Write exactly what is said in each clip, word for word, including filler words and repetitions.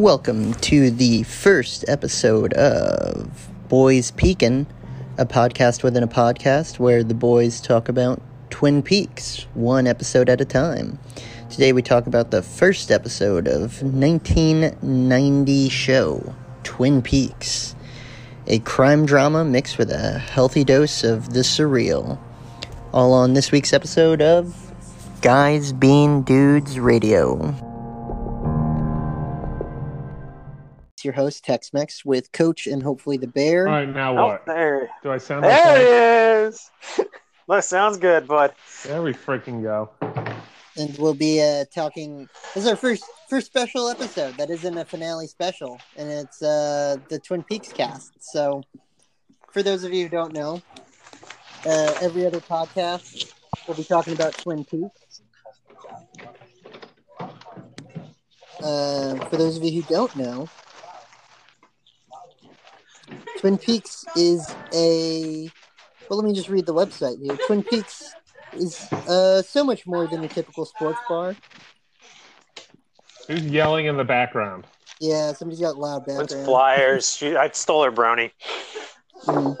Welcome to the first episode of Boys Peakin', a podcast within a podcast where the boys talk about Twin Peaks, one episode at a time. Today we talk about the first episode of nineteen ninety show, Twin Peaks, a crime drama mixed with a healthy dose of the surreal, all on this week's episode of Guys Being Dudes Radio. Your host Tex-Mex with Coach and hopefully the Bear. All right, now what? Oh, there. Do I sound like that? There he is. That sounds good, bud. There we freaking go. And we'll be uh, talking. This is our first first special episode that isn't a finale special, and it's uh, the Twin Peaks cast. So, for those of you who don't know, uh, every other podcast we'll be talking about Twin Peaks. Uh, for those of you who don't know, Twin Peaks is a, well, let me just read the website here. Twin Peaks is uh, so much more than a typical sports bar. Who's yelling in the background? Yeah, somebody's got loud background. It's flyers. She, I stole her brownie. Mm.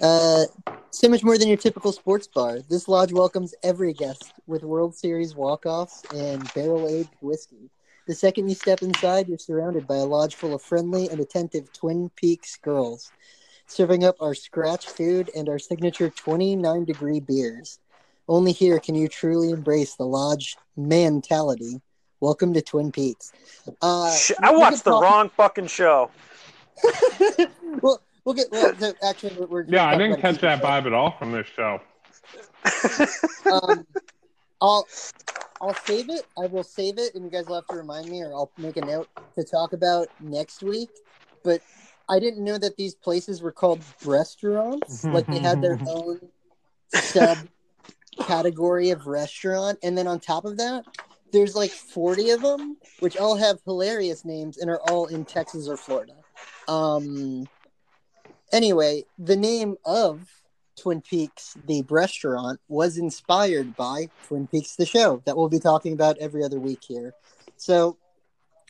Uh, so much more than your typical sports bar. This lodge welcomes every guest with World Series walk-offs and barrel-aged whiskey. The second you step inside, you're surrounded by a lodge full of friendly and attentive Twin Peaks girls, serving up our scratch food and our signature twenty-nine degree beers. Only here can you truly embrace the lodge mentality. Welcome to Twin Peaks. Uh, I watched the talk- wrong fucking show. well, we'll get. Well, so actually, we're, we're yeah, I didn't catch that vibe at all from this show. um, I'll. I'll save it. I will save it, and you guys will have to remind me, or I'll make a note to talk about next week. But I didn't know that these places were called restaurants. Like, they had their own sub-category of restaurant. And then on top of that, there's like forty of them, which all have hilarious names and are all in Texas or Florida. Um, anyway, the name of Twin Peaks, the restaurant, was inspired by Twin Peaks, the show that we'll be talking about every other week here. So,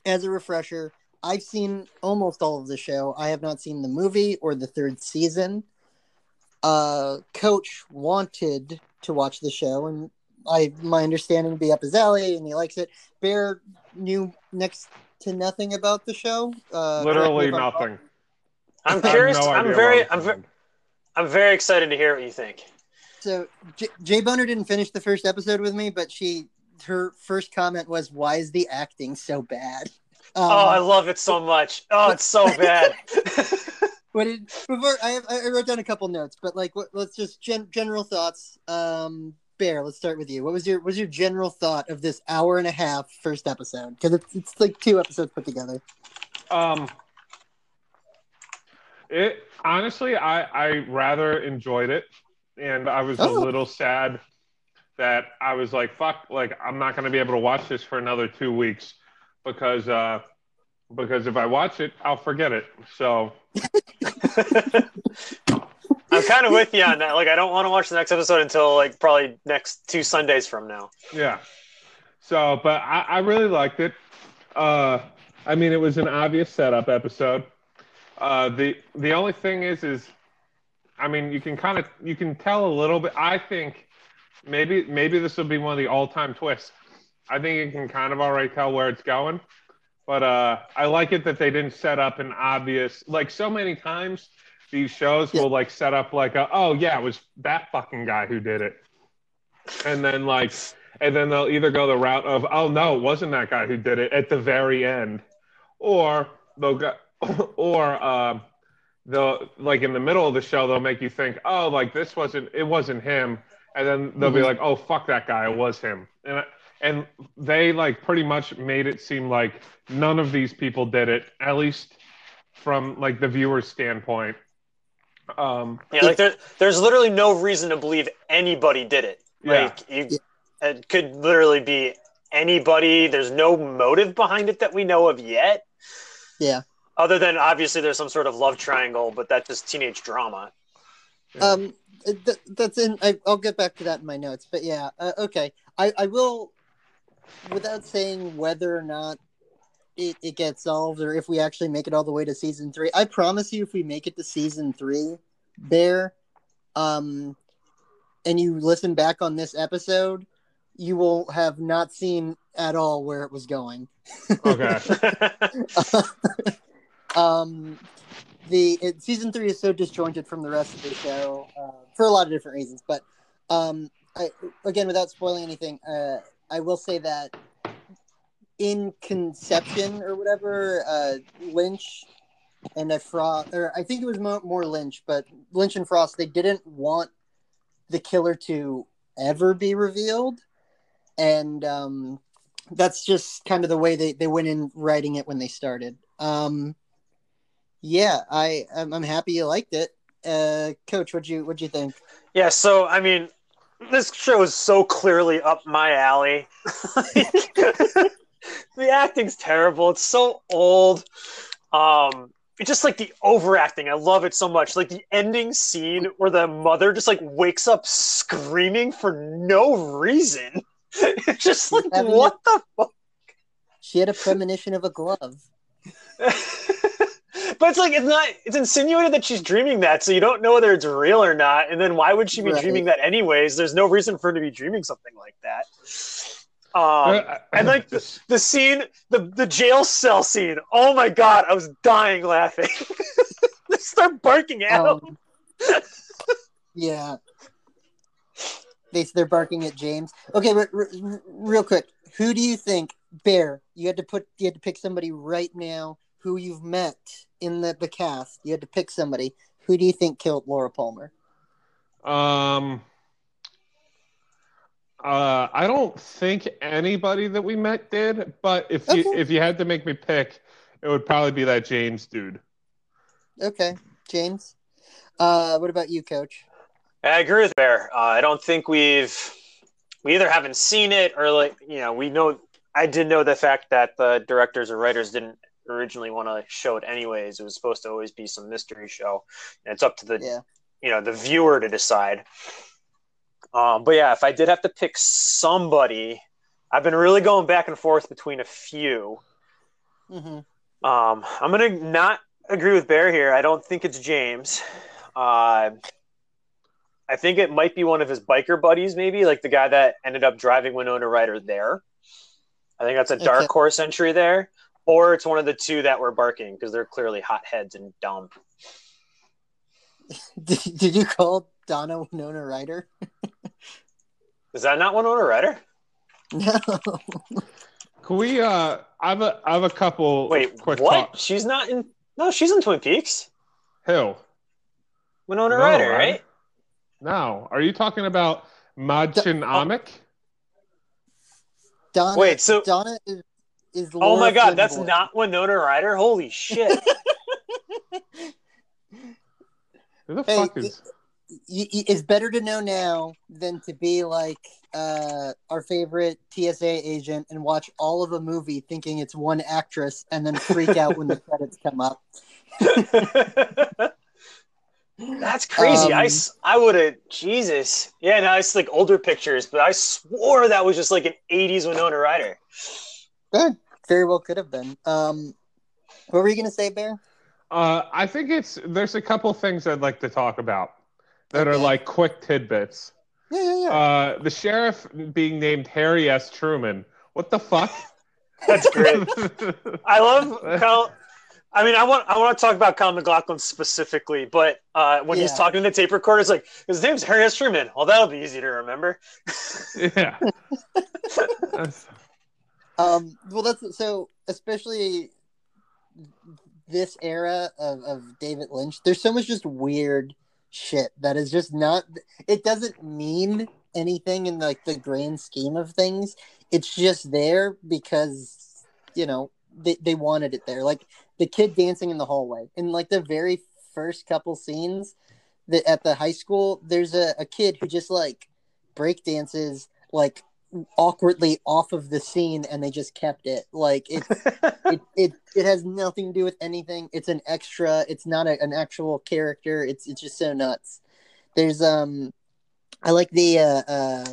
as a refresher, I've seen almost all of the show. I have not seen the movie or the third season. Uh, Coach wanted to watch the show, and I, my understanding would be up his alley, and he likes it. Bear knew next to nothing about the show. Uh, Literally nothing. I'm curious. No I'm very. I'm very. I'm very excited to hear what you think. So, J- Jay Boner didn't finish the first episode with me, but she, her first comment was, "Why is the acting so bad?" Um, oh, I love it so much. Oh, it's so bad. What did, before I, I wrote down a couple notes, but like, what, let's just gen- general thoughts. Um, Bear, let's start with you. What was your, what was your general thought of this hour and a half first episode? Because it's, it's like two episodes put together. Um. It honestly, I, I rather enjoyed it, and I was oh. a little sad that I was like, "Fuck!" Like, I'm not going to be able to watch this for another two weeks because uh, because if I watch it, I'll forget it. So I'm kind of with you on that. Like, I don't want to watch the next episode until like probably next two Sundays from now. Yeah. So, but I, I really liked it. Uh, I mean, it was an obvious setup episode. Uh, the the only thing is, is I mean, you can kind of, you can tell a little bit. I think maybe maybe this will be one of the all-time twists. I think you can kind of already tell where it's going. But uh, I like it that they didn't set up an obvious, like so many times these shows yeah. will like set up like, a, oh yeah, it was that fucking guy who did it. And then like, and then they'll either go the route of, oh no, it wasn't that guy who did it at the very end. Or they'll go, or uh, they'll like in the middle of the show they'll make you think, oh, like this wasn't it wasn't him, and then they'll mm-hmm. be like, oh fuck that guy, it was him, and and they like pretty much made it seem like none of these people did it, at least from like the viewer's standpoint. Um, yeah, like there, there's literally no reason to believe anybody did it. Like yeah. you, it could literally be anybody. There's no motive behind it that we know of yet. Yeah. Other than, obviously, there's some sort of love triangle, but that's just teenage drama. Um, th- that's in. I, I'll get back to that in my notes, but yeah, uh, okay. I, I will, without saying whether or not it, it gets solved, or if we actually make it all the way to season three. I promise you, if we make it to season three, Bear, um, and you listen back on this episode, you will have not seen at all where it was going. Okay. um, the it, season three is so disjointed from the rest of the show uh, for a lot of different reasons. But um, I, again, without spoiling anything, uh, I will say that in conception or whatever, uh, Lynch and I Frost, or I think it was mo- more Lynch, but Lynch and Frost, they didn't want the killer to ever be revealed. And um, that's just kind of the way they, they went in writing it when they started. Um, yeah, I, I'm, I'm happy you liked it. Uh, Coach, what'd you, what'd you think? Yeah, so, I mean, this show is so clearly up my alley. Like, the acting's terrible. It's so old. Um, it's just like the overacting. I love it so much. Like the ending scene where the mother just like wakes up screaming for no reason. It's just like, what a, the fuck? She had a premonition of a glove. But it's like, it's not, it's insinuated that she's dreaming that, so you don't know whether it's real or not. And then why would she be right. dreaming that anyways? There's no reason for her to be dreaming something like that. Um, and like the, the scene, the, the jail cell scene. Oh my God, I was dying laughing. They start barking at um, him. Yeah. They, they're barking at James. Okay, but r- r- real quick. Who do you think, Bear, you had to put, you had to pick somebody right now who you've met in the, the cast. You had to pick somebody. Who do you think killed Laura Palmer? Um, uh, I don't think anybody that we met did, but if okay. you if you had to make me pick, it would probably be that James dude. Okay, James. Uh, what about you, Coach? I agree with Bear. Uh, I don't think we've we either haven't seen it or like you know we know. I did know the fact that the directors or writers didn't originally want to show it anyways. It was supposed to always be some mystery show, and it's up to the yeah. you know the viewer to decide. Um, but yeah, if I did have to pick somebody, I've been really going back and forth between a few. Mm-hmm. Um, I'm gonna not agree with Bear here. I don't think it's James. Uh, I think it might be one of his biker buddies, maybe like the guy that ended up driving Winona Ryder there. I think that's a dark okay. horse entry there. Or it's one of the two that were barking because they're clearly hotheads and dumb. Did, did you call Donna Winona Ryder? Is that not Winona Ryder? No. Can we? Uh, I have a I have a couple. Wait, quick what? Talk. She's not in. No, she's in Twin Peaks. Who? Winona no, Ryder, I, right? No. Are you talking about Madchen Amick? Donna. Wait. So Donna is. Is oh my God, that's boy. Not Winona Ryder? Holy shit. Who the hey, fuck is... It, it, it's better to know now than to be like uh, our favorite T S A agent and watch all of a movie thinking it's one actress and then freak out when the credits come up. That's crazy. Um, I, I would have... Jesus. Yeah, now it's like older pictures, but I swore that was just like an eighties Winona Ryder. Good. Very well could have been. Um, what were you going to say, Bear? Uh, I think it's there's a couple things I'd like to talk about that okay. are like quick tidbits. Yeah, yeah, yeah. Uh, the sheriff being named Harry S. Truman. What the fuck? That's great. I love Kyle. I mean, I want I want to talk about Kyle MacLachlan specifically, but uh, when yeah. he's talking to the tape recorder, it's like, his name's Harry S. Truman. Well, that'll be easy to remember. Yeah. Um, well, that's so, especially this era of, of David Lynch, there's so much just weird shit that is just not, it doesn't mean anything in like the grand scheme of things. It's just there because, you know, they, they wanted it there. Like the kid dancing in the hallway in like the very first couple scenes that at the high school, there's a, a kid who just like break dances, like awkwardly off of the scene, and they just kept it like it's, it it it has nothing to do with anything. It's an extra. It's not a, an actual character. It's it's just so nuts. There's um, I like the uh, uh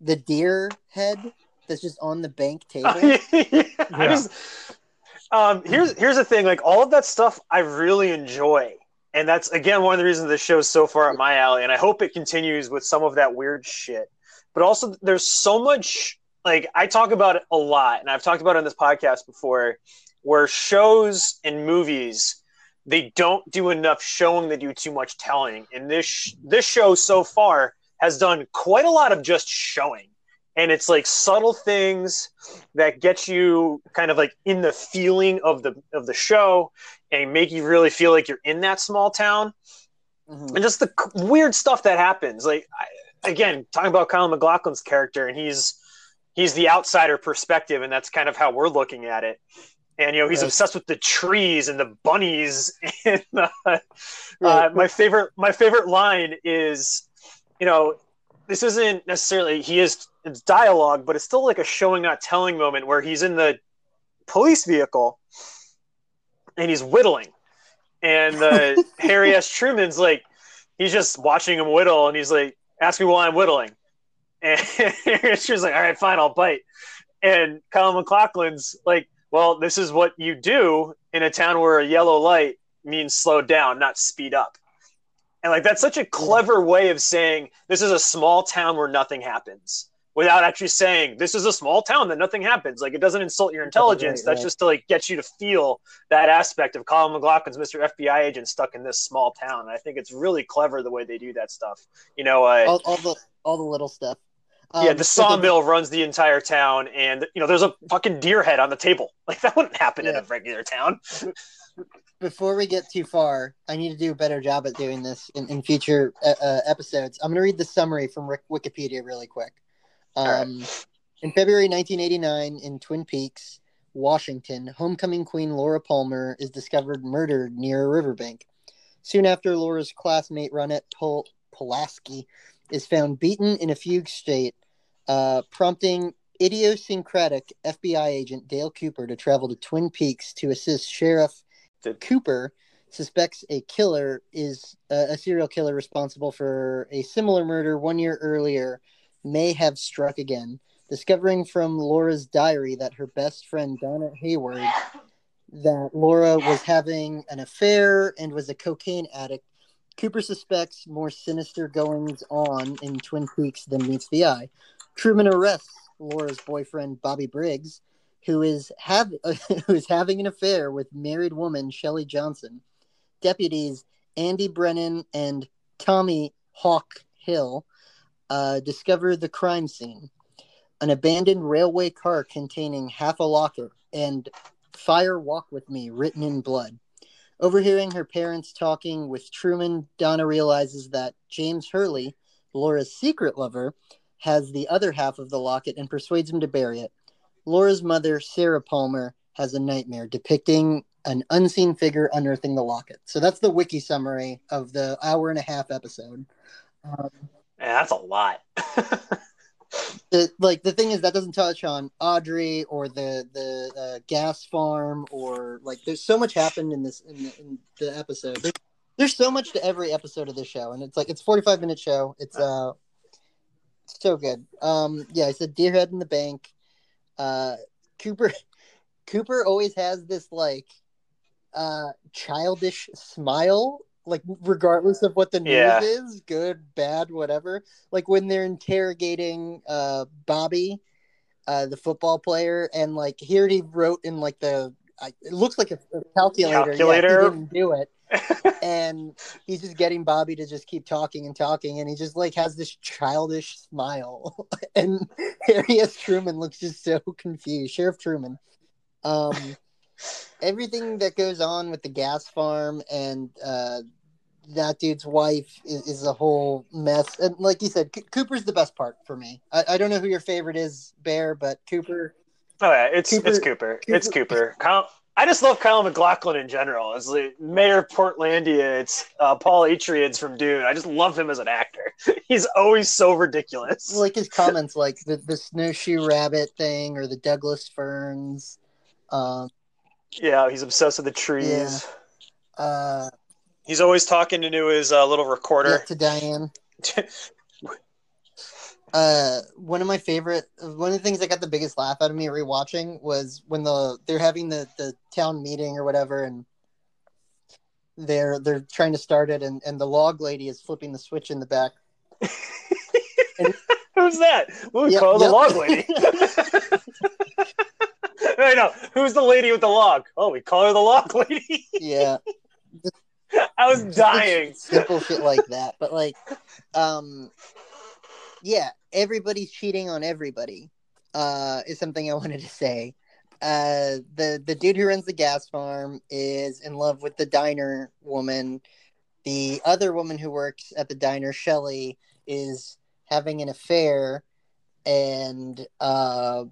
the deer head, that's just on the bank table. yeah, yeah. I just, um, here's here's the thing. Like, all of that stuff I really enjoy. And that's, again, one of the reasons the show's so far up my alley. And I hope it continues with some of that weird shit. But also, there's so much, like, I talk about it a lot. And I've talked about it on this podcast before, where shows and movies, they don't do enough showing. They do too much telling. And this sh- this show so far has done quite a lot of just showing. And it's like subtle things that get you kind of like in the feeling of the of the show and make you really feel like you're in that small town. Mm-hmm. And just the c- weird stuff that happens. Like, I, again, talking about Kyle MacLachlan's character, and he's he's the outsider perspective, and that's kind of how we're looking at it. And, you know, he's right. obsessed with the trees and the bunnies. And uh, right. uh, my favorite my favorite line is, you know, this isn't necessarily, he is, it's dialogue, but it's still like a showing, not telling moment where he's in the police vehicle and he's whittling. And uh, Harry S. Truman's like, he's just watching him whittle, and he's like, ask me why I'm whittling. And Harry S. Truman's like, all right, fine, I'll bite. And Kyle MacLachlan's like, well, this is what you do in a town where a yellow light means slow down, not speed up. And like, that's such a clever way of saying this is a small town where nothing happens, without actually saying this is a small town that nothing happens. Like, it doesn't insult your intelligence. Right, that's right. Just to like get you to feel that aspect of Kyle MacLachlan's Mister F B I agent stuck in this small town. And I think it's really clever the way they do that stuff. You know, uh, all, all the all the little stuff. Yeah, um, the sawmill the, runs the entire town, and you know there's a fucking deer head on the table. Like, that wouldn't happen yeah. in a regular town. Before we get too far, I need to do a better job at doing this in, in future uh, episodes. I'm going to read the summary from Rick Wikipedia really quick. Um, right. In February nineteen eighty-nine, in Twin Peaks, Washington, homecoming queen Laura Palmer is discovered murdered near a riverbank. Soon after, Laura's classmate Ronette Pul- Pulaski is found beaten in a fugue state, Uh, prompting idiosyncratic F B I agent Dale Cooper to travel to Twin Peaks to assist. Sheriff Did. Cooper suspects a killer is uh, a serial killer responsible for a similar murder one year earlier may have struck again. Discovering from Laura's diary that her best friend Donna Hayward, that Laura was having an affair and was a cocaine addict, Cooper suspects more sinister goings on in Twin Peaks than meets the eye. Truman arrests Laura's boyfriend, Bobby Briggs, who is have uh, who is having an affair with married woman Shelly Johnson. Deputies Andy Brennan and Tommy Hawk Hill uh, discover the crime scene. An abandoned railway car containing half a locker and "Fire Walk With Me" written in blood. Overhearing her parents talking with Truman, Donna realizes that James Hurley, Laura's secret lover, has the other half of the locket and persuades him to bury it. Laura's mother, Sarah Palmer, has a nightmare depicting an unseen figure unearthing the locket. So that's the wiki summary of the hour and a half episode. Um, yeah, that's a lot. the, like, the thing is, that doesn't touch on Audrey or the the uh, gas farm, or like, there's so much happened in this in the, in the episode. There's, there's so much to every episode of this show, and it's like it's a forty-five minute show. It's uh. So good. Um, yeah, I said deer head in the bank. Uh, Cooper, Cooper always has this like uh, childish smile, like regardless of what the news yeah. is, good, bad, whatever. Like when they're interrogating uh, Bobby, uh, the football player, and like he already wrote in like the I, it looks like a, a calculator. calculator. Yeah, he didn't do it. And he's just getting Bobby to just keep talking and talking, and he just like has this childish smile. And Harry S. Truman looks just so confused. Sheriff Truman. Um, everything that goes on with the gas farm and uh, that dude's wife is, is a whole mess. And like you said, C- Cooper's the best part for me. I, I don't know who your favorite is, Bear, but Cooper. Oh yeah, it's Cooper, it's Cooper. Cooper. It's Cooper. Kyle, I just love Kyle MacLachlan in general. It's like Mayor Portlandia. It's uh, Paul Atreides. It's from Dune. I just love him as an actor. He's always so ridiculous. Like his comments, like the, the snowshoe rabbit thing, or the Douglas ferns. Um, yeah, he's obsessed with the trees. Yeah. Uh, he's always talking to his uh, little recorder. Yeah, to Diane. Uh, one of my favorite, one of the things that got the biggest laugh out of me rewatching was when the they're having the, the town meeting or whatever, and they're they're trying to start it, and, and the log lady is flipping the switch in the back. And, who's that? What would yep, call yep. the log lady? I know. Who's the lady with the log? Oh, we call her the log lady. Yeah. I was dying. Simple shit like that, but like, um, yeah, everybody's cheating on everybody. Uh, is something I wanted to say. Uh, the the dude who runs the gas farm is in love with the diner woman. The other woman who works at the diner, Shelly, is having an affair, and uh,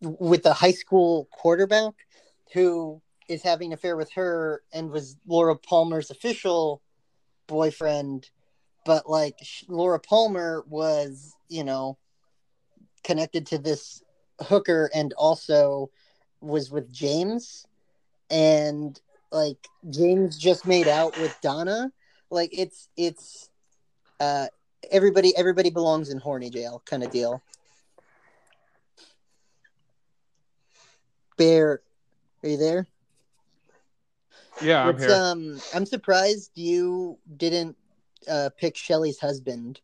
with the high school quarterback, who is having an affair with her and was Laura Palmer's official boyfriend. But like she, Laura Palmer was, you know, connected to this hooker and also was with James, and like James just made out with Donna. Like it's, it's, uh, everybody, everybody belongs in horny jail kind of deal. Bear, are you there? Yeah, I'm it's, here. Um, I'm surprised you didn't uh, pick Shelly's husband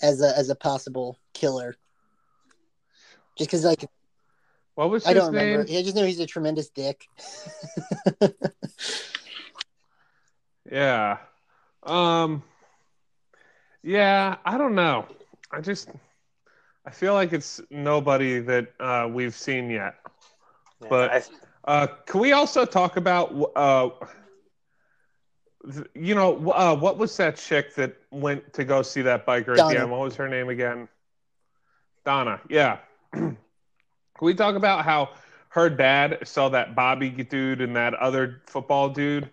as a as a possible killer. Just because, like, what was his I don't name? remember. I just know he's a tremendous dick. yeah, um, yeah. I don't know. I just I feel like it's nobody that uh, we've seen yet, yeah, but. I... Uh, can we also talk about, uh, th- you know, uh, what was that chick that went to go see that biker Donna. at the end? What was her name again? Donna, yeah. Can we talk about how her dad saw that Bobby dude and that other football dude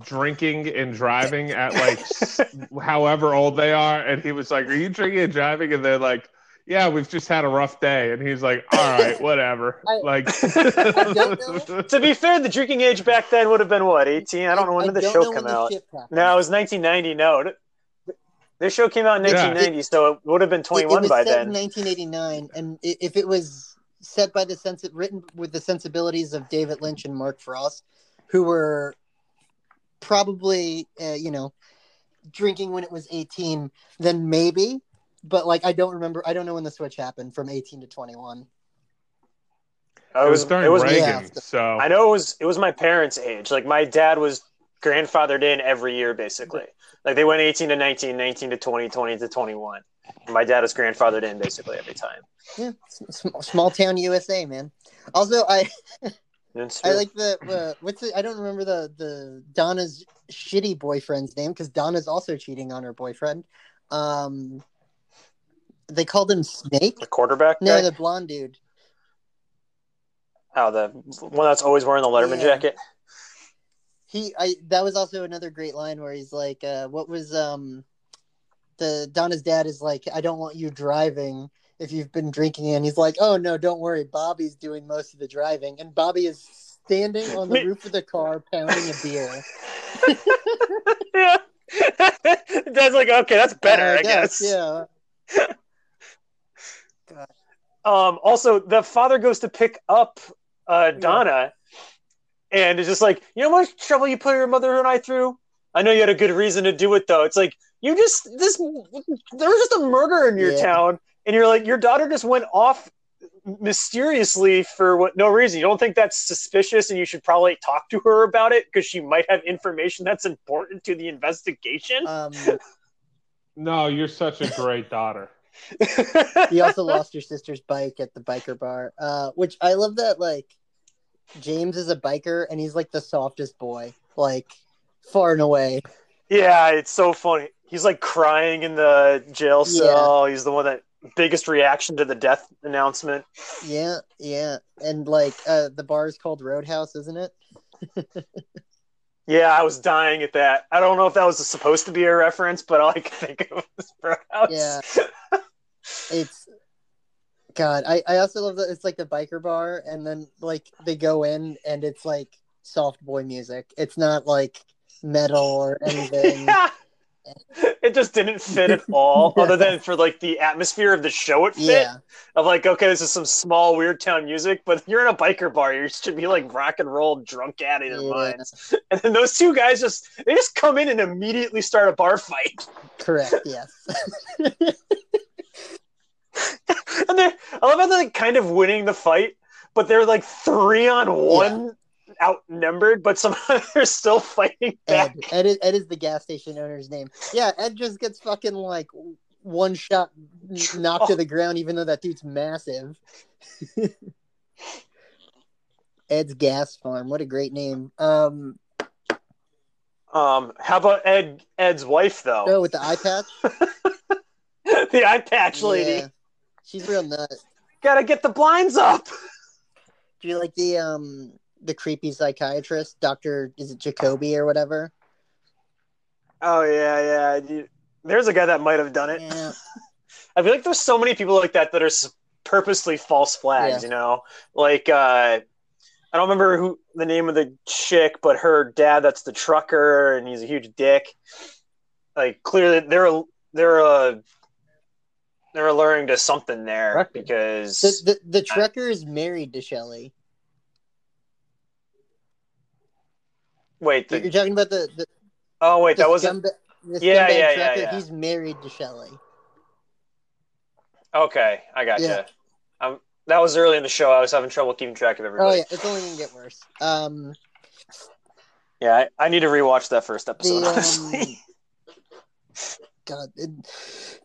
drinking and driving at, like, s- however old they are? And he was like, are you drinking and driving? And they're like, yeah, we've just had a rough day. And he's like, all right, whatever. I, like, to be fair, the drinking age back then would have been, what, eighteen? I don't I, know when I did the show come out. No, it was nineteen ninety. No, this show came out in nineteen ninety, yeah. So it would have been twenty-one it, it by then. It was set in nineteen eighty-nine, and if it was set by the sense, written with the sensibilities of David Lynch and Mark Frost, who were probably, uh, you know, drinking when it was eighteen, then maybe. But, like, I don't remember. I don't know when the switch happened from eighteen to twenty-one. It was, it was during it was, Reagan, yeah. so... I know it was it was my parents' age. Like, my dad was grandfathered in every year, basically. Like, they went eighteen to nineteen, nineteen to twenty, twenty to twenty-one. And my dad was grandfathered in, basically, every time. Yeah, small-town U S A, man. Also, I... I like the uh, what's the, I don't remember the, the Donna's shitty boyfriend's name, because Donna's also cheating on her boyfriend. Um... They called him Snake? The quarterback guy? No, the blonde dude. Oh, the one that's always wearing the Letterman yeah. jacket? He, I. That was also another great line where he's like, uh, what was, um, the Donna's dad is like, I don't want you driving if you've been drinking. And he's like, oh, no, don't worry. Bobby's doing most of the driving. And Bobby is standing on the roof of the car pounding a beer. Yeah. Dad's like, okay, that's better, uh, I guess. guess. Yeah. God. Um, also, the father goes to pick up uh, Donna yeah. and is just like, you know what trouble you put your mother and I through? I know you had a good reason to do it, though. It's like, you just, this, there was just a murder in your yeah. town, and you're like, your daughter just went off mysteriously for what, no reason. You don't think that's suspicious, and you should probably talk to her about it because she might have information that's important to the investigation? Um, no, you're such a great daughter. You also lost your sister's bike at the biker bar, uh, which I love that, like, James is a biker and he's like the softest boy, like, far and away. Yeah, it's so funny. He's like crying in the jail cell. Yeah. He's the one that biggest reaction to the death announcement. Yeah, yeah. And like uh, the bar is called Roadhouse, isn't it? Yeah, I was dying at that. I don't know if that was supposed to be a reference, but all I could think of was Roadhouse. Yeah. It's God. I, I also love that it's like the biker bar, and then like they go in and it's like soft boy music. It's not like metal or anything. It just didn't fit at all, yeah. Other than for like the atmosphere of the show it fit. Yeah. Of like, okay, this is some small weird town music, but if you're in a biker bar, you should be like rock and roll drunk out of your yeah. minds. And then those two guys just they just come in and immediately start a bar fight. Correct, yes. And they're I love how they're like, kind of winning the fight, but they're like three on one. Yeah. Outnumbered, but somehow they're still fighting back. Ed, Ed, is, Ed is the gas station owner's name. Yeah, Ed just gets fucking like one shot knocked oh. to the ground, even though that dude's massive. Ed's Gas Farm. What a great name. Um, um, how about Ed? Ed's wife, though. Oh, with the eye patch. The eye patch lady. Yeah, she's real nuts. Gotta get the blinds up. Do you like the um? the creepy psychiatrist, Doctor is it Jacoby or whatever? Oh yeah, yeah. There's a guy that might have done it. Yeah. I feel like there's so many people like that that are purposely false flags. Yeah. You know, like uh, I don't remember who the name of the chick, but her dad that's the trucker, and he's a huge dick. Like clearly, they're they're a. they're alluring to something there Trucker. because the the, the trucker I, is married to Shelly. Wait, the, you're talking about the, the oh wait, the that wasn't scumba- yeah, yeah, yeah, yeah. He's married to Shelly. Okay, I got gotcha. you. Yeah. That was early in the show. I was having trouble keeping track of everybody. Oh yeah, it's only gonna get worse. Um, yeah, I, I need to rewatch that first episode. The, honestly, um, God, it,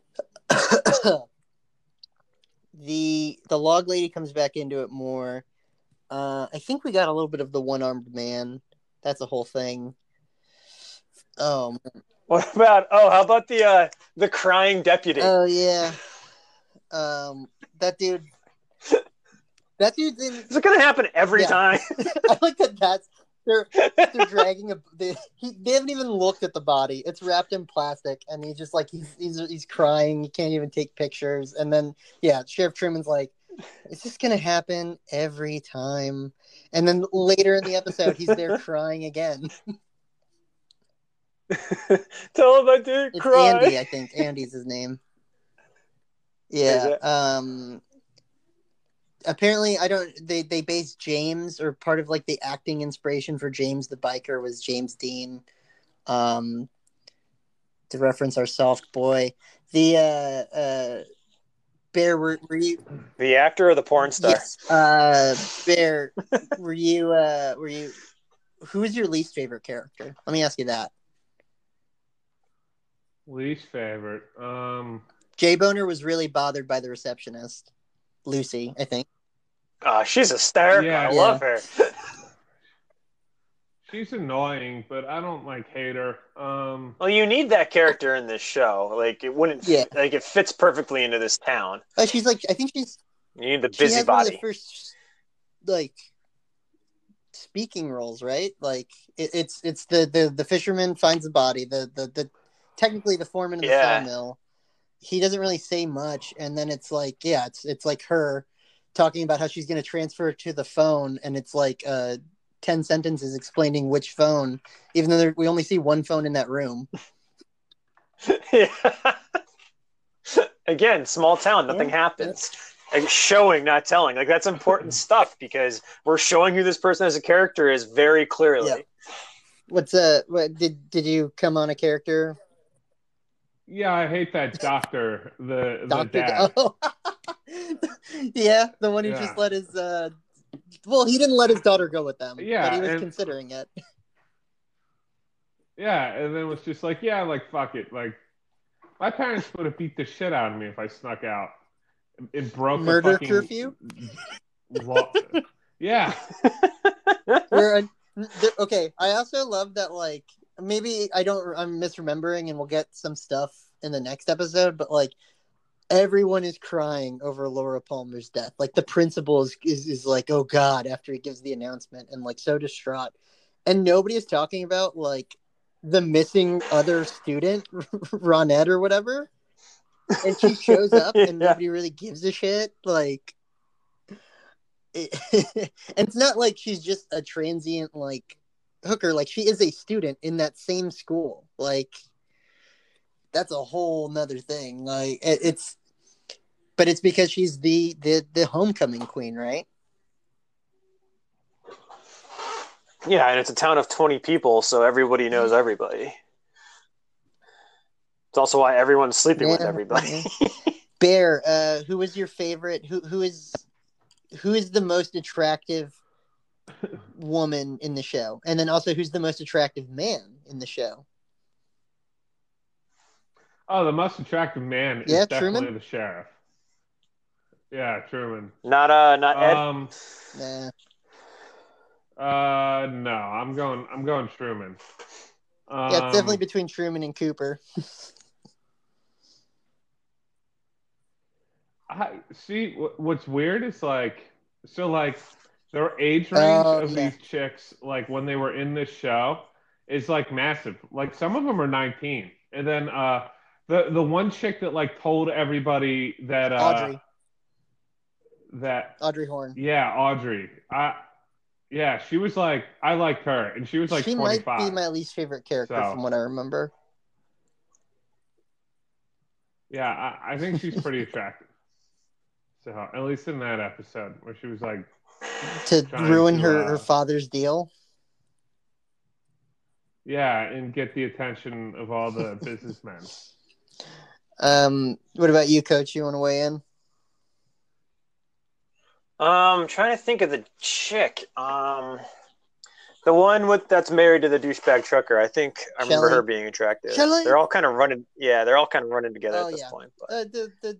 the the log lady comes back into it more. Uh, I think we got a little bit of the one-armed man. That's a whole thing. Oh. Man. What about? Oh, how about the uh, the crying deputy? Oh yeah. Um, that dude. That dude's in. Is it gonna happen every yeah. time? I like that. That's they're they're dragging a. They, he, they haven't even looked at the body. It's wrapped in plastic, and he's just like he's he's he's crying. He can't even take pictures. And then yeah, Sheriff Truman's like, "Is this gonna happen every time?" And then later in the episode, he's there crying again. Tell him I didn't it's cry. Andy, I think. Andy's his name. Yeah. Um, apparently, I don't... They, they based James, or part of, like, the acting inspiration for James the Biker was James Dean. Um, to reference our soft boy. The, uh... uh Bear, were, were you the actor or the porn star? Yes. Uh, Bear, were you? Uh, were you? Who is your least favorite character? Let me ask you that. Least favorite. Um, Jay Boner was really bothered by the receptionist, Lucy. I think. Ah, uh, she's a star. Yeah, I yeah. love her. She's annoying, but I don't like hate her. Um, well, you need that character in this show. Like it wouldn't. Yeah. Like it fits perfectly into this town. Uh, she's like, I think she's. You need the busybody. First, like, speaking roles, right? Like it, it's it's the, the the fisherman finds the body. The the the technically the foreman of the yeah. sawmill. He doesn't really say much, and then it's like, yeah, it's it's like her talking about how she's going to transfer it to the phone, and it's like uh. ten sentences explaining which phone, even though there, we only see one phone in that room. Yeah. Again, small town, nothing yeah. happens. Like showing, not telling. Like that's important stuff because we're showing who this person as a character is very clearly. Yeah. What's uh? What, did did you come on a character? Yeah, I hate that doctor. The doctor. The dad. Oh. Yeah, the one who yeah. just let his. Uh, Well, he didn't let his daughter go with them. Yeah, but he was and, considering it. Yeah, and then was just like, yeah, like fuck it. Like my parents would have beat the shit out of me if I snuck out. It broke murder the curfew. Lo- yeah. We're, okay, I also love that. Like maybe I don't. I'm misremembering, and we'll get some stuff in the next episode. But like. Everyone is crying over Laura Palmer's death. Like the principal is, is is like, oh God, after he gives the announcement and like so distraught. And nobody is talking about like the missing other student, Ronette or whatever. And she shows up yeah. and nobody really gives a shit. Like, it, and it's not like she's just a transient like hooker. Like she is a student in that same school. Like, that's a whole nother thing. Like it, it's, but it's because she's the, the, the homecoming queen, right? Yeah, and it's a town of twenty people, so everybody knows everybody. It's also why everyone's sleeping yeah. with everybody. Bear, uh, who was your favorite? Who who is who is the most attractive woman in the show? And then also, who's the most attractive man in the show? Oh, the most attractive man yeah, is definitely Truman? The sheriff. Yeah, Truman. Not uh, not Ed. Um, nah. Uh no, I'm going I'm going Truman. Um, yeah, it's definitely between Truman and Cooper. I see. W- what's weird is like so like their age range uh, of yeah. these chicks like when they were in this show is like massive. Like some of them are nineteen, and then uh the the one chick that like told everybody that uh Audrey. that Audrey Horne. Yeah, Audrey. I. Yeah, she was like, I liked her, and she was like she twenty-five. She might be my least favorite character so. From what I remember. Yeah, I, I think she's pretty attractive. So, at least in that episode, where she was like... To ruin to, her, uh, her father's deal? Yeah, and get the attention of all the businessmen. Um, what about you, Coach? You want to weigh in? I'm um, trying to think of the chick. Um, the one with that's married to the douchebag trucker. I think I Shelly. remember her being attractive. Shelly. They're all kind of running. Yeah, they're all kind of running together oh, at this yeah. point. But. Uh, the, the,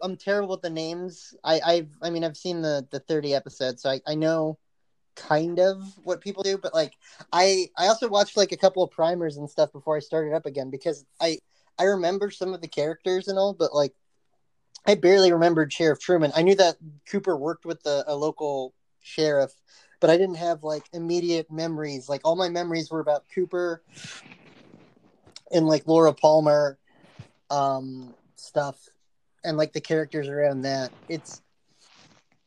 I'm terrible with the names. I I've, I mean, I've seen the, the thirty episodes, so I, I know kind of what people do. But like, I, I also watched like a couple of primers and stuff before I started up again because I I remember some of the characters and all, but like. I barely remembered Sheriff Truman. I knew that Cooper worked with the, a local sheriff, but I didn't have like immediate memories. Like all my memories were about Cooper and like Laura Palmer um, stuff and like the characters around that. It's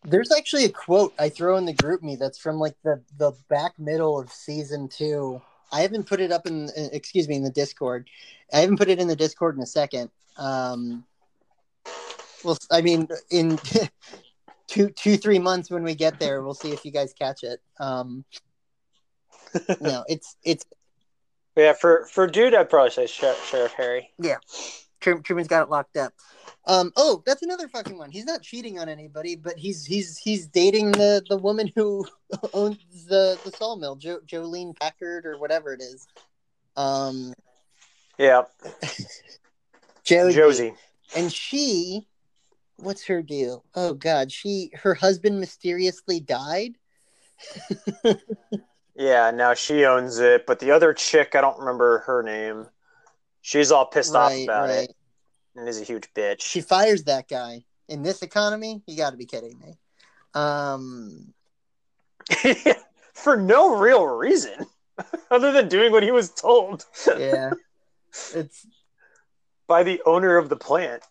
there's actually a quote I throw in the group me that's from like the, the back middle of season two. I haven't put it up in, excuse me, in the Discord. I haven't put it in the Discord in a second. Um, Well, I mean, in two, two, three months when we get there, we'll see if you guys catch it. Um, no, it's it's. Yeah, for for dude, I'd probably say Sheriff Harry. Yeah, Truman's got it locked up. Um, oh, that's another fucking one. He's not cheating on anybody, but he's he's he's dating the, the woman who owns the, the sawmill, jo- Jolene Packard or whatever it is. Um, yeah, Josie. Josie, and she. What's her deal? Oh God, she her husband mysteriously died. Yeah, now she owns it, but the other chick, I don't remember her name. She's all pissed right, off about right. it, and is a huge bitch. She fires that guy in this economy. You got to be kidding me! Um, for no real reason, other than doing what he was told. Yeah, it's by the owner of the plant.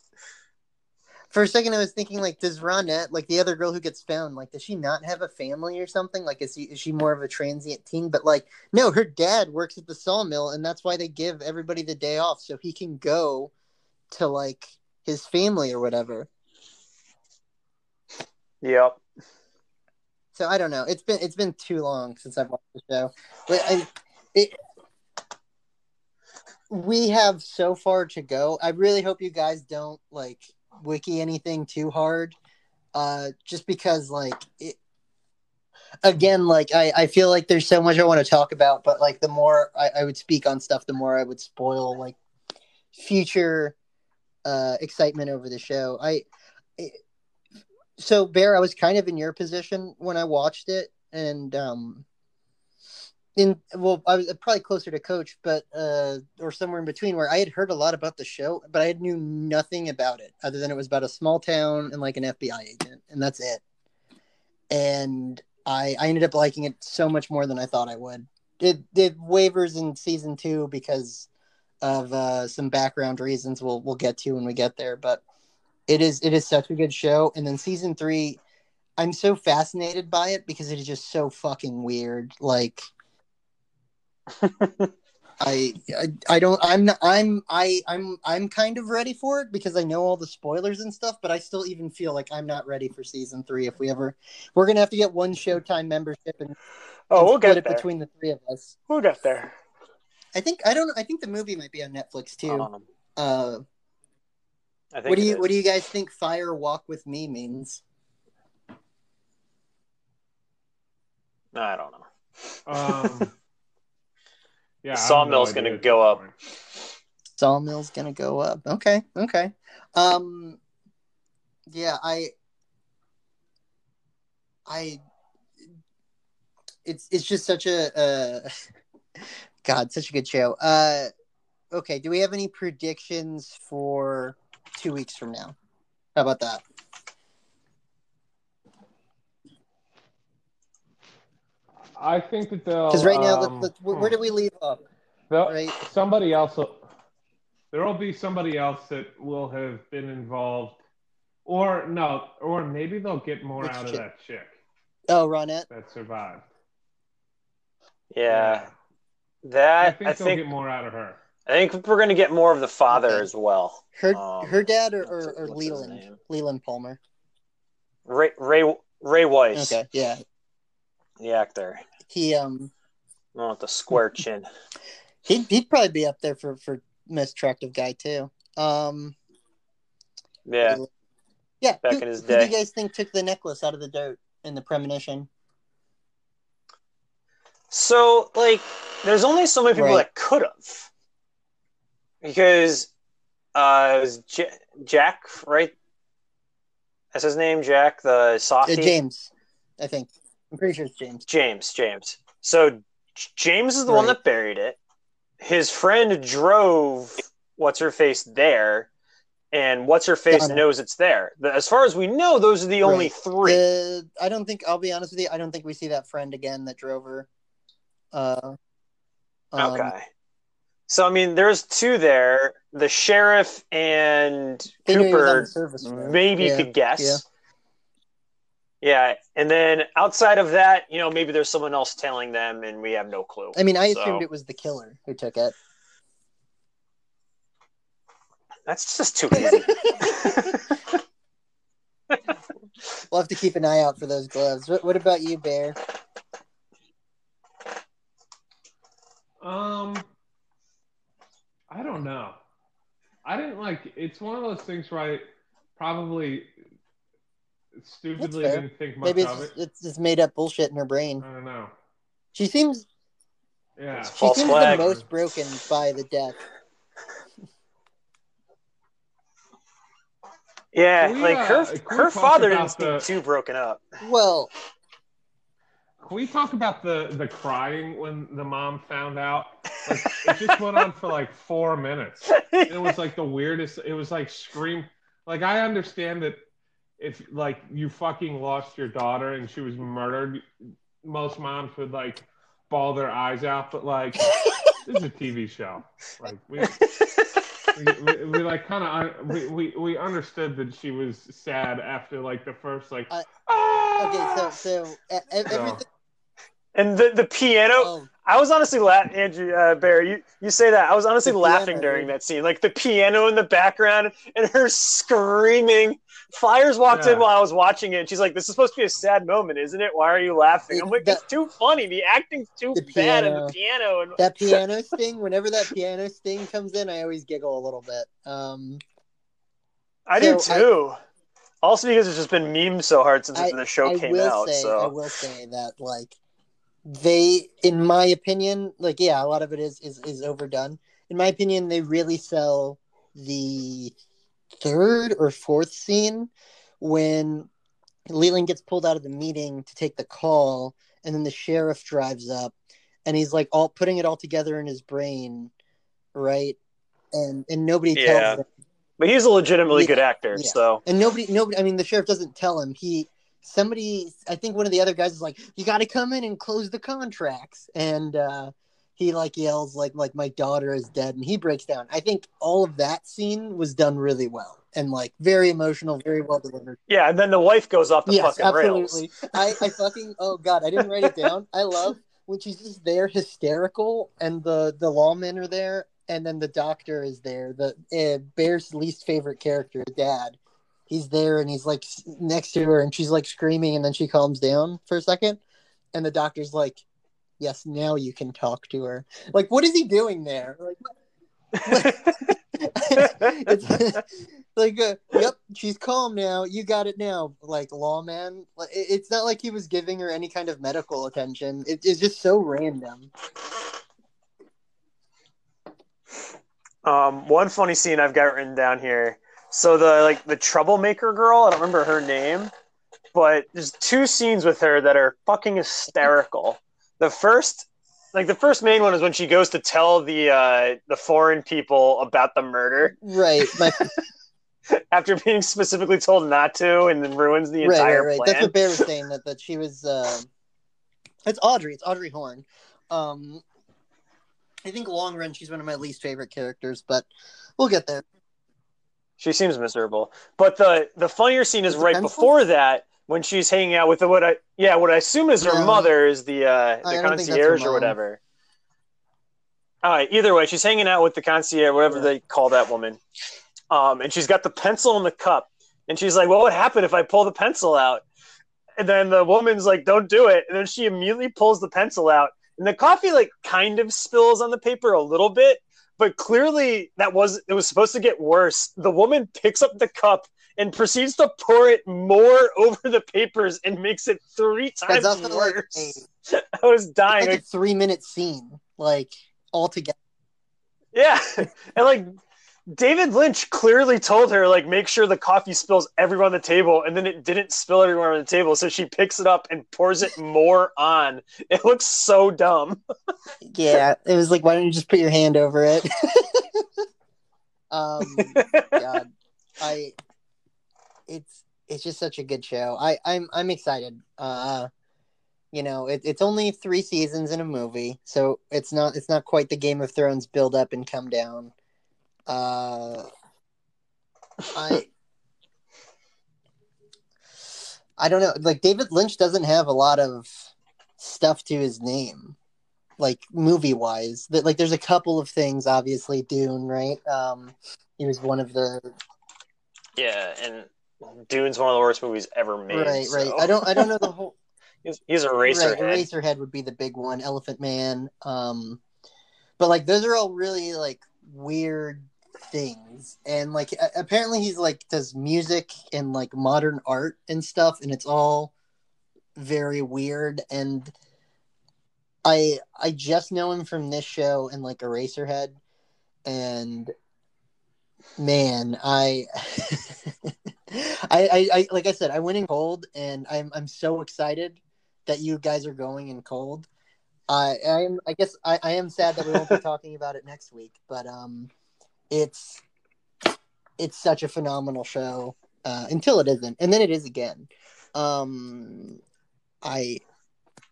For a second, I was thinking, like, does Ronette, like, the other girl who gets found, like, does she not have a family or something? Like, is she, is she more of a transient teen? But, like, no, her dad works at the sawmill, and that's why they give everybody the day off, so he can go to, like, his family or whatever. Yep. So, I don't know. It's been it's been too long since I've watched the show. But I, it... We have so far to go. I really hope you guys don't, like... wiki anything too hard uh just because like it, again like I, I feel like there's so much I want to talk about, but like the more I, I would speak on stuff, the more I would spoil like future uh excitement over the show. I it, so Bear, I was kind of in your position when I watched it, and um in well I was probably closer to Coach, but uh or somewhere in between, where I had heard a lot about the show, but I knew nothing about it other than it was about a small town and like an F B I agent, and that's it. And I I ended up liking it so much more than I thought I would. It it wavers in season two because of uh some background reasons we'll we'll get to when we get there, but it is it is such a good show. And then season three, I'm so fascinated by it because it is just so fucking weird. Like I, I I don't I'm not, I'm I I'm I'm kind of ready for it because I know all the spoilers and stuff, but I still even feel like I'm not ready for season three. If we ever we're gonna have to get one Showtime membership and oh, and we'll split get there. It between the three of us. We'll get there. I think I don't I think the movie might be on Netflix too. Um, uh, I think what do you is. What do you guys think Fire Walk with Me means? I don't know. Um, yeah, Sawmill's no gonna go up. Sawmill's gonna go up. Okay, okay. Um, yeah, I, I, it's it's just such a, uh, God, such a good show. Uh, okay, do we have any predictions for two weeks from now? How about that? I think that they'll... Because right now, um, the, the, where, where do we leave up? Right? Somebody else... Will, there will be somebody else that will have been involved. Or, no, or maybe they'll get more Which out chick? of that chick. Oh, Ronette? That survived. Yeah. That, I think I they'll think, get more out of her. I think we're going to get more of the father okay. as well. Her um, her dad or, or, or Leland? Leland Palmer. Ray, Ray, Ray Wise. Okay, yeah. The actor. He um oh, with the square chin. He'd he'd probably be up there for, for most attractive guy too. Um Yeah. Yeah. Back who, in his who day. Who do you guys think took the necklace out of the dirt in the premonition? So like there's only so many people right. that could have. Because uh it was J- Jack, right? That's his name, Jack, the softie. Uh, James, I think. I'm pretty sure it's James. James, James. So James is the right. one that buried it. His friend drove What's-Her-Face there, and What's-Her-Face Donna. knows it's there. As far as we know, those are the right. only three. Uh, I don't think, I'll be honest with you, I don't think we see that friend again that drove her. Uh, um, okay. So, I mean, there's two there. The sheriff and Cooper service, right? maybe yeah. you could guess. Yeah. Yeah, and then outside of that, you know, maybe there's someone else telling them and we have no clue. I mean, I so. assumed it was the killer who took it. That's just too easy. We'll have to keep an eye out for those gloves. What, what about you, Bear? Um, I don't know. I didn't like, it's one of those things where I probably... Stupidly didn't think much Maybe it's, of it. It's just made up bullshit in her brain. I don't know. She seems, yeah, she False seems flag. the most broken by the death. Yeah, we, like uh, her, her father didn't seem the, too broken up. Well, can we talk about the the crying when the mom found out? Like, it just went on for like four minutes. It was like the weirdest. It was like scream. Like I understand that. If, like, you fucking lost your daughter and she was murdered, most moms would, like, bawl their eyes out. But, like, this is a T V show. Like, we, we, we, we like, kind of, we, we, we understood that she was sad after, like, the first, like, uh, ah! Okay, so, so, uh, everything. So. And the, the piano. Oh. I was honestly laughing, Andrew uh, Bear. You, you say that. I was honestly the laughing piano, during dude. that scene. Like the piano in the background and her screaming. Flyers walked yeah. in while I was watching it. And she's like, "This is supposed to be a sad moment, isn't it? Why are you laughing?" I'm like, that, "It's too funny. The acting's too the bad in the piano." And that piano sting. Whenever that piano sting comes in, I always giggle a little bit. Um, I so do too. I, also, because it's just been memed so hard since I, the show I came will out. Say, so I will say that, like. They, in my opinion, like, yeah, a lot of it is, is, is overdone. In my opinion, they really sell the third or fourth scene when Leland gets pulled out of the meeting to take the call, and then the sheriff drives up, and he's, like, all putting it all together in his brain, right? And and nobody tells yeah. him. But he's a legitimately yeah. good actor, yeah. so. And nobody, nobody, I mean, the sheriff doesn't tell him. He... Somebody, I think one of the other guys is like, "You got to come in and close the contracts." And uh, he like yells like, like my daughter is dead, and he breaks down. I think all of that scene was done really well and like very emotional, very well delivered. Yeah, and then the wife goes off the yes, fucking absolutely. rails. I, I fucking, oh God, I didn't write it down. I love when she's just there hysterical, and the, the lawmen are there, and then the doctor is there, the uh, Bear's least favorite character, Dad. He's there, and he's, like, next to her, and she's, like, screaming, and then she calms down for a second, and the doctor's like, yes, now you can talk to her. Like, what is he doing there? Like, it's like, uh, yep, she's calm now, you got it now, like, lawman. It's not like he was giving her any kind of medical attention. It, it's just so random. Um, one funny scene I've got written down here. So the like the troublemaker girl, I don't remember her name, but there's two scenes with her that are fucking hysterical. The first, like the first main one, is when she goes to tell the uh, the foreign people about the murder, right? My... After being specifically told not to, and then ruins the right, entire right, right. plan. That's what Bear was saying, that that she was. Uh... It's Audrey. It's Audrey Horne. Um, I think long run she's one of my least favorite characters, but we'll get there. She seems miserable. But the, the funnier scene is, is right before that, when she's hanging out with the, what I yeah what I assume is her no. mother, is the uh, the concierge or whatever. All right, either way, she's hanging out with the concierge, whatever yeah. they call that woman, um, and she's got the pencil in the cup, and she's like, "Well, what would happen if I pull the pencil out?" And then the woman's like, "Don't do it," and then she immediately pulls the pencil out, and the coffee like kind of spills on the paper a little bit. But clearly, that was it was supposed to get worse. The woman picks up the cup and proceeds to pour it more over the papers and makes it three times worse. Like, I was dying. It's like a three-minute scene, like, all together. Yeah. And, like, David Lynch clearly told her, like, make sure the coffee spills everywhere on the table, and then it didn't spill everywhere on the table, so she picks it up and pours it more on. It looks so dumb. Yeah, it was like, why don't you just put your hand over it? um, God, I, it's it's just such a good show. I I'm I'm excited. Uh, you know, it, it's only three seasons in a movie, so it's not it's not quite the Game of Thrones build up and come down. Uh, I, I don't know. Like, David Lynch doesn't have a lot of stuff to his name, like, movie wise. That, like, there's a couple of things, obviously Dune, right? Um, he was one of the. Yeah, and Dune's one of the worst movies ever made. Right, so. right. I don't, I don't know the whole. he's, he's a Eraserhead. Right, Eraserhead would be the big one. Elephant Man. Um, but like those are all really like weird things, and like apparently he's like does music and like modern art and stuff, and it's all very weird, and I I just know him from this show and like Eraserhead, and man, I I, I I like I said, I went in cold, and I'm I'm so excited that you guys are going in cold. I am. I guess I, I am sad that we won't be talking about it next week, but um, it's it's such a phenomenal show uh, until it isn't, and then it is again. Um, I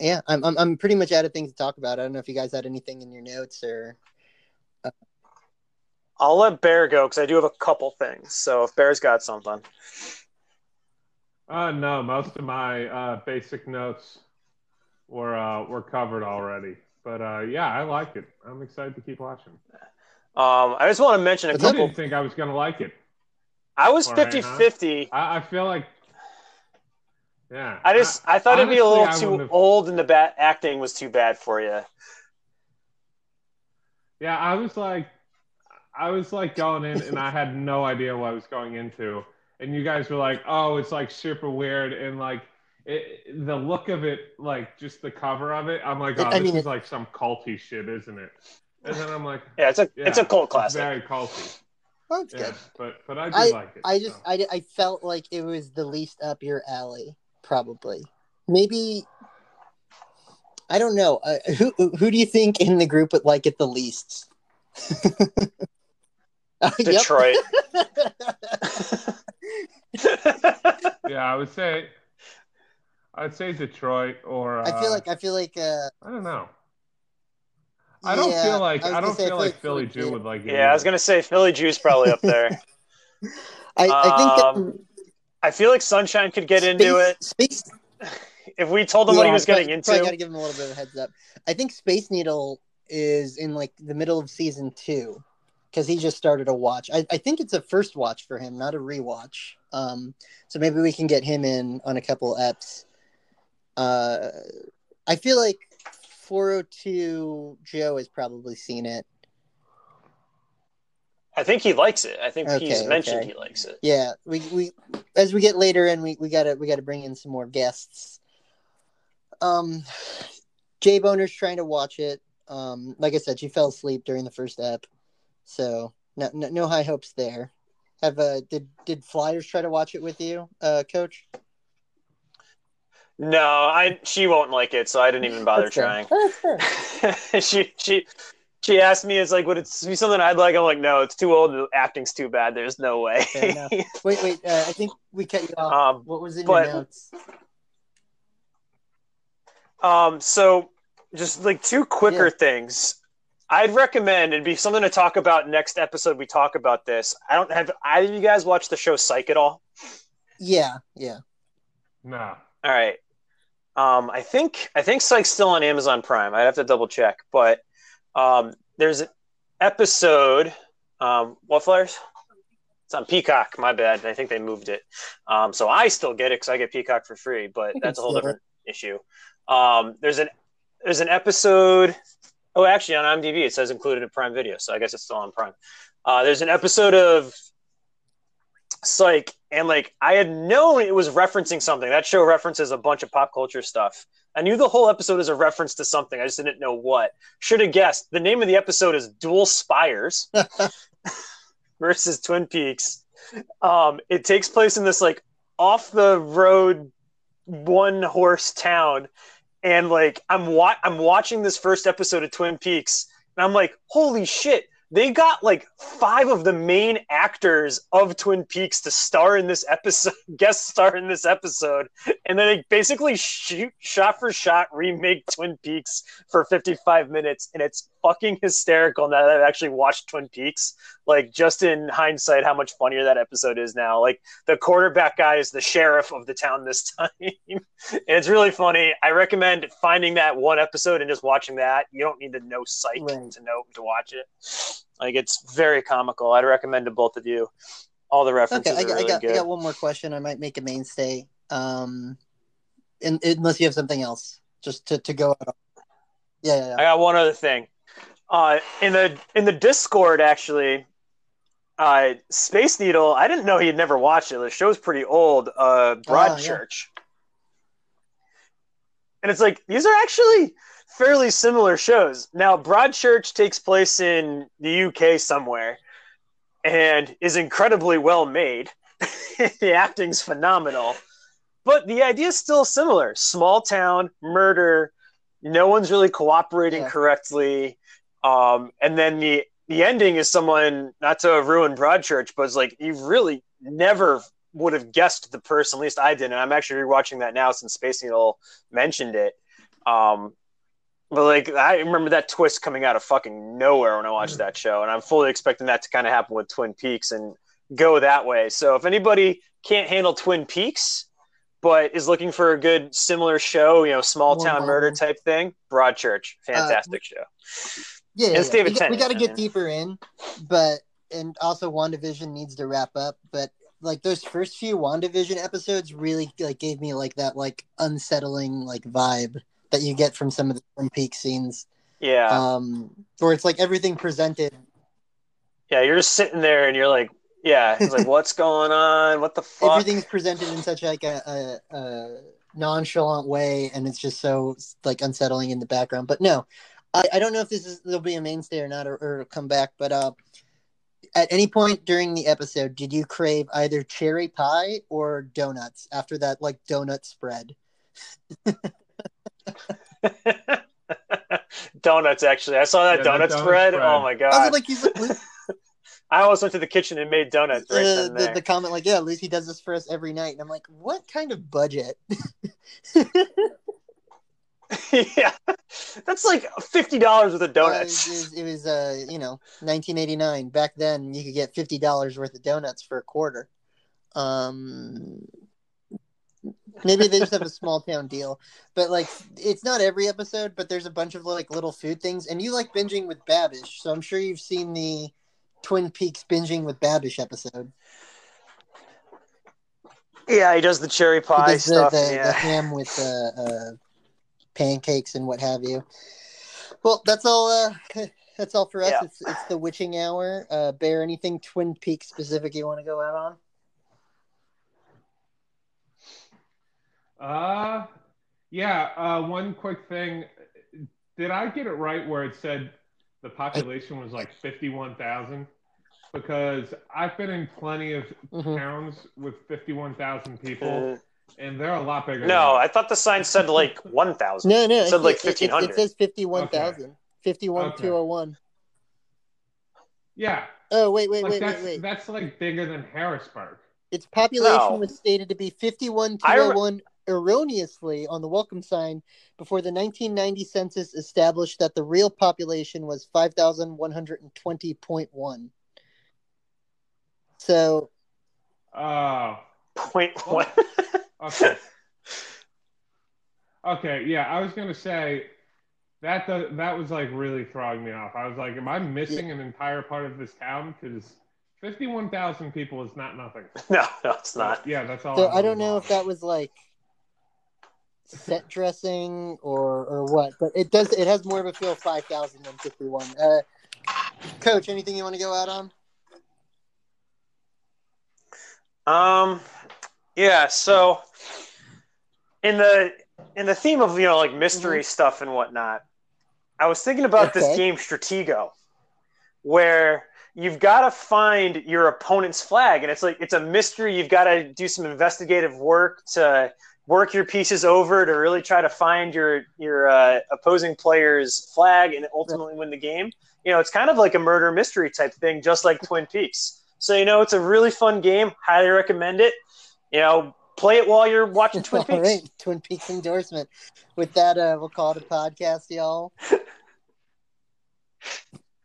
yeah, I'm I'm I'm pretty much out of things to talk about. I don't know if you guys had anything in your notes or. Uh... I'll let Bear go because I do have a couple things. So if Bear's got something. Uh no, most of my uh, basic notes. We're uh, we're covered already, but uh, yeah, I like it. I'm excited to keep watching. Um, I just want to mention a but couple. I didn't think I was going to like it. I was fifty-fifty. I, I feel like, yeah. I just I, I thought honestly, it'd be a little I too have... old, and the bat acting was too bad for you. Yeah, I was like, I was like going in, and I had no idea what I was going into, and you guys were like, oh, it's like super weird, and like. It, the look of it, like just the cover of it, I'm like, oh, I this mean, is like some culty shit, isn't it? And then I'm like, yeah, it's a yeah, it's a cult classic, very culty. Well, it's yeah, good, but but I do I, like it. I just so. I, I felt like it was the least up your alley, probably. Maybe I don't know. Uh, who who do you think in the group would like it the least? Detroit. Yeah, I would say. I'd say Detroit or uh, I feel like I feel like uh, I don't know. I don't yeah, feel like I, I don't say, feel I like, like Philly Jew would like it. Yeah, either. I was gonna say Philly Jew's probably up there. I, um, I think that, I feel like Sunshine could get space, into it. Space, if we told him yeah, what he was probably, getting into, probably gotta give him a little bit of a heads up. I think Space Needle is in like the middle of season two because he just started a watch. I, I think it's a first watch for him, not a rewatch. Um, so maybe we can get him in on a couple eps. Uh, I feel like four oh two Joe has probably seen it. I think he likes it. I think okay, he's mentioned okay. he likes it. Yeah, we we as we get later in, we, we gotta we gotta bring in some more guests. Um, Jay Boner's trying to watch it. Um, like I said, she fell asleep during the first ep, so no no, no high hopes there. Have uh, did did Flyers try to watch it with you, uh, Coach? No, I she won't like it, so I didn't even bother trying. she she. She asked me, "It's like, would it be something I'd like?" I'm like, "No, it's too old. The acting's too bad. There's no way." Wait, wait. Uh, I think we cut you off. Um, what was in but, your notes? Um. So, just like two quicker yeah. things, I'd recommend it'd be something to talk about next episode. We talk about this. I don't have either of you guys watched the show Psych at all? Yeah. Yeah. Nah. All right. Um. I think I think Psych's still on Amazon Prime. I'd have to double check, but. Um, there's an episode, um, what Flyers? It's on Peacock. My bad. I think they moved it. Um, so I still get it cause I get Peacock for free, but that's a whole different it. issue. Um, there's an, there's an episode. Oh, actually on IMDb, it says included in Prime Video. So I guess it's still on Prime. Uh, there's an episode of Psych and like, I had known it was referencing something. That show references a bunch of pop culture stuff. I knew the whole episode is a reference to something. I just didn't know what. Should have guessed. The name of the episode is Dual Spires versus Twin Peaks. Um, it takes place in this like off the road, one horse town. And like, I'm wa- I'm watching this first episode of Twin Peaks and I'm like, holy shit. They got like five of the main actors of Twin Peaks to star in this episode, guest star in this episode. And then they basically shoot shot for shot, remake Twin Peaks for fifty-five minutes. And it's fucking hysterical now that I've actually watched Twin Peaks. Like just in hindsight, how much funnier that episode is now. Like the quarterback guy is the sheriff of the town this time. And it's really funny. I recommend finding that one episode and just watching that. You don't need to know Psych right. to know to watch it. Like it's very comical. I'd recommend to both of you. All the references okay, I, are really I got, good. I got one more question. I might make a mainstay. Um, in, unless you have something else, just to, to go out. Yeah, yeah, yeah. I got one other thing. Uh, in the in the Discord, actually, uh, Space Needle. I didn't know he had never watched it. The show's pretty old. Uh, Broadchurch. Oh, yeah. And it's like these are actually fairly similar shows. Now, Broadchurch takes place in the U K somewhere and is incredibly well made. The acting's phenomenal. But the idea is still similar. Small town, murder, no one's really cooperating yeah. correctly. Um, and then the, the ending is someone, not to ruin Broadchurch, but it's like you really never would have guessed the person, at least I didn't. And I'm actually rewatching that now since Space Needle mentioned it. Um, But, like, I remember that twist coming out of fucking nowhere when I watched that show, and I'm fully expecting that to kind of happen with Twin Peaks and go that way. So if anybody can't handle Twin Peaks but is looking for a good similar show, you know, small-town wow. murder type thing, Broadchurch, fantastic uh, show. Yeah, yeah, it's David yeah. Tennant. We got to get I mean. deeper in, but and also WandaVision needs to wrap up, but, like, those first few WandaVision episodes really, like, gave me, like, that, like, unsettling, like, vibe that you get from some of the Twin Peaks scenes. Yeah. Um, where it's like everything presented. Yeah, you're just sitting there and you're like, yeah, it's like, what's going on? What the fuck? Everything's presented in such like a, a, a nonchalant way and it's just so like unsettling in the background. But no, I, I don't know if this is, there'll be a mainstay or not or, or come back, but uh, at any point during the episode, did you crave either cherry pie or donuts after that like donut spread? Donuts, actually. I saw that yeah, donut, donut spread. spread. Oh my god! I, like, he's like, I almost went to the kitchen and made donuts. Right uh, then the, there. the comment, like, "Yeah, Lucy does this for us every night," and I'm like, "What kind of budget?" Yeah, that's like fifty dollars worth of donuts. Uh, it was, it was uh, you know, nineteen eighty-nine. Back then, you could get fifty dollars worth of donuts for a quarter. Um. Maybe they just have a small town deal. But, like, it's not every episode, but there's a bunch of, like, little food things. And you like Binging with Babish, so I'm sure you've seen the Twin Peaks Binging with Babish episode. Yeah, he does the cherry pie the, stuff. The, yeah. the ham with uh, uh, pancakes and what have you. Well, that's all. Uh, that's all for us. Yeah. It's it's the witching hour. Uh, Bear, anything Twin Peaks specific you want to go out on? Uh, yeah. Uh, one quick thing. Did I get it right where it said the population was like fifty-one thousand? Because I've been in plenty of mm-hmm. towns with fifty-one thousand people, and they're a lot bigger. No, than I thought the sign said like one thousand. No, no. It said it, like fifteen hundred. It, it says fifty-one thousand. Okay. fifty-one thousand two hundred one. Okay. Yeah. Oh, wait, wait, like wait, wait, wait. That's like bigger than Harrisburg. Its population no. was stated to be fifty-one thousand two hundred one re- erroneously on the welcome sign before the nineteen ninety census established that the real population was five thousand one hundred twenty point one. So, uh, point one. okay. okay, yeah, I was gonna say that the, that was like really throwing me off. I was like, am I missing yeah. an entire part of this town? Because fifty-one thousand people is not nothing. No, no, it's not. Yeah, that's all. So I, I don't know about. If that was like set dressing or or what, but it does. It has more of a feel of five thousand than fifty-one. Uh, Coach, anything you want to go out on? Um, yeah, so in the in the theme of, you know, like mystery mm-hmm. stuff and whatnot, I was thinking about okay. this game Stratego, where you've got to find your opponent's flag, and it's like it's a mystery. You've got to do some investigative work to work your pieces over to really try to find your your uh, opposing player's flag and ultimately win the game. You know, it's kind of like a murder mystery type thing, just like Twin Peaks. So, you know, it's a really fun game. Highly recommend it. You know, play it while you're watching Twin Peaks. All right, Twin Peaks endorsement. With that, uh, we'll call it a podcast, y'all.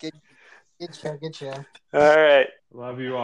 Good, good show, good show. All right. Love you all.